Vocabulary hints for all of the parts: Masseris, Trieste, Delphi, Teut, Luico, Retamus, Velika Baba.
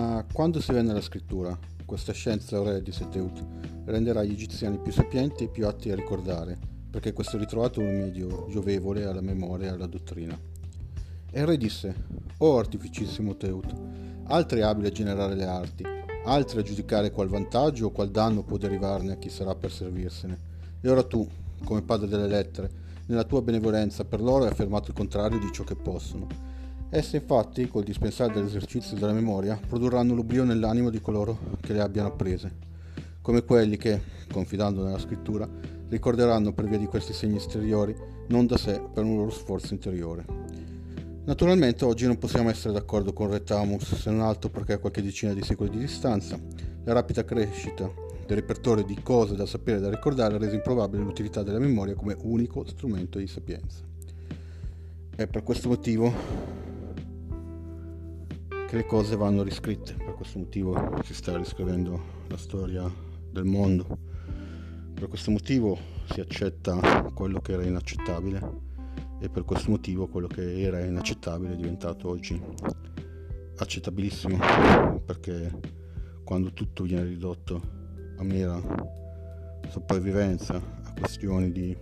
Ma quando si venne alla scrittura, questa scienza aurea, disse Teut, renderà gli egiziani più sapienti e più atti a ricordare, perché questo ritrovato è un medio giovevole alla memoria e alla dottrina. E il re disse: «O artificissimo Teut, altri è abile a generare le arti, altri a giudicare qual vantaggio o qual danno può derivarne a chi sarà per servirsene. E ora tu, come padre delle lettere, nella tua benevolenza per loro hai affermato il contrario di ciò che possono. Esse infatti, col dispensare dell'esercizio della memoria, produrranno l'oblio nell'animo di coloro che le abbiano apprese, come quelli che, confidando nella scrittura, ricorderanno per via di questi segni esteriori, non da sé, per un loro sforzo interiore». Naturalmente oggi non possiamo essere d'accordo con Retamus, se non altro perché a qualche decina di secoli di distanza, la rapida crescita del repertorio di cose da sapere e da ricordare ha reso improbabile l'utilità della memoria come unico strumento di sapienza. È per questo motivo che le cose vanno riscritte, per questo motivo si sta riscrivendo la storia del mondo, per questo motivo si accetta quello che era inaccettabile e per questo motivo quello che era inaccettabile è diventato oggi accettabilissimo, perché quando tutto viene ridotto a mera sopravvivenza, a questioni di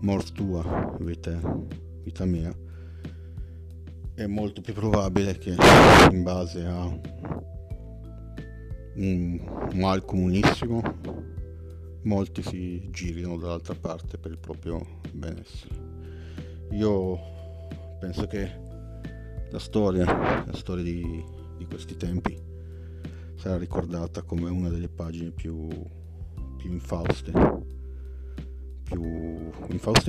morte tua, vita mia, è molto più probabile che, in base a un mal comunissimo, molti si girino dall'altra parte per il proprio benessere. Io penso che la storia di questi tempi sarà ricordata come una delle pagine più infauste,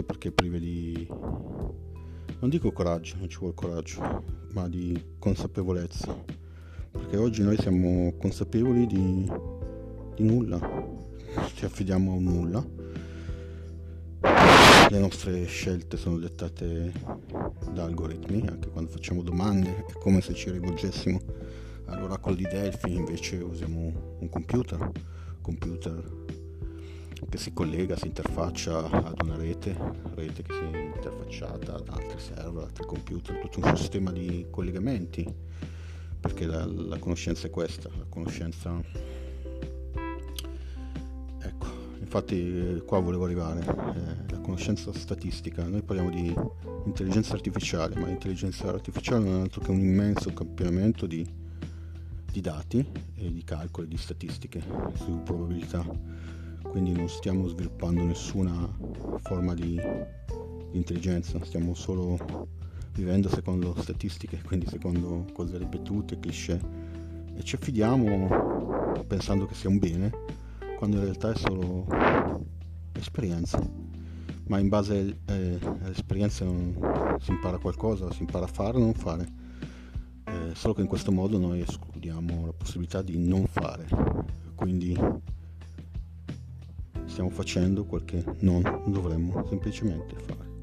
perché prive di, non dico coraggio, non ci vuole coraggio, ma di consapevolezza, perché oggi noi siamo consapevoli di nulla, ci affidiamo a un nulla, le nostre scelte sono dettate da algoritmi, anche quando facciamo domande è come se ci rivolgessimo all'oracolo di Delphi, invece usiamo un computer che si collega, si interfaccia ad una rete che si è interfacciata ad altri server, altri computer, tutto un sistema di collegamenti, perché la conoscenza è questa, la conoscenza, ecco, infatti qua volevo arrivare, la conoscenza statistica. Noi parliamo di intelligenza artificiale, ma l'intelligenza artificiale non è altro che un immenso campionamento di dati e di calcoli, di statistiche su probabilità. Quindi non stiamo sviluppando nessuna forma di intelligenza, stiamo solo vivendo secondo statistiche, quindi secondo cose ripetute, cliché, e ci affidiamo pensando che sia un bene, quando in realtà è solo esperienza. Ma in base all'esperienza si impara qualcosa, si impara a fare o non fare, solo che in questo modo noi escludiamo la possibilità di non fare, quindi stiamo facendo quel che non dovremmo semplicemente fare.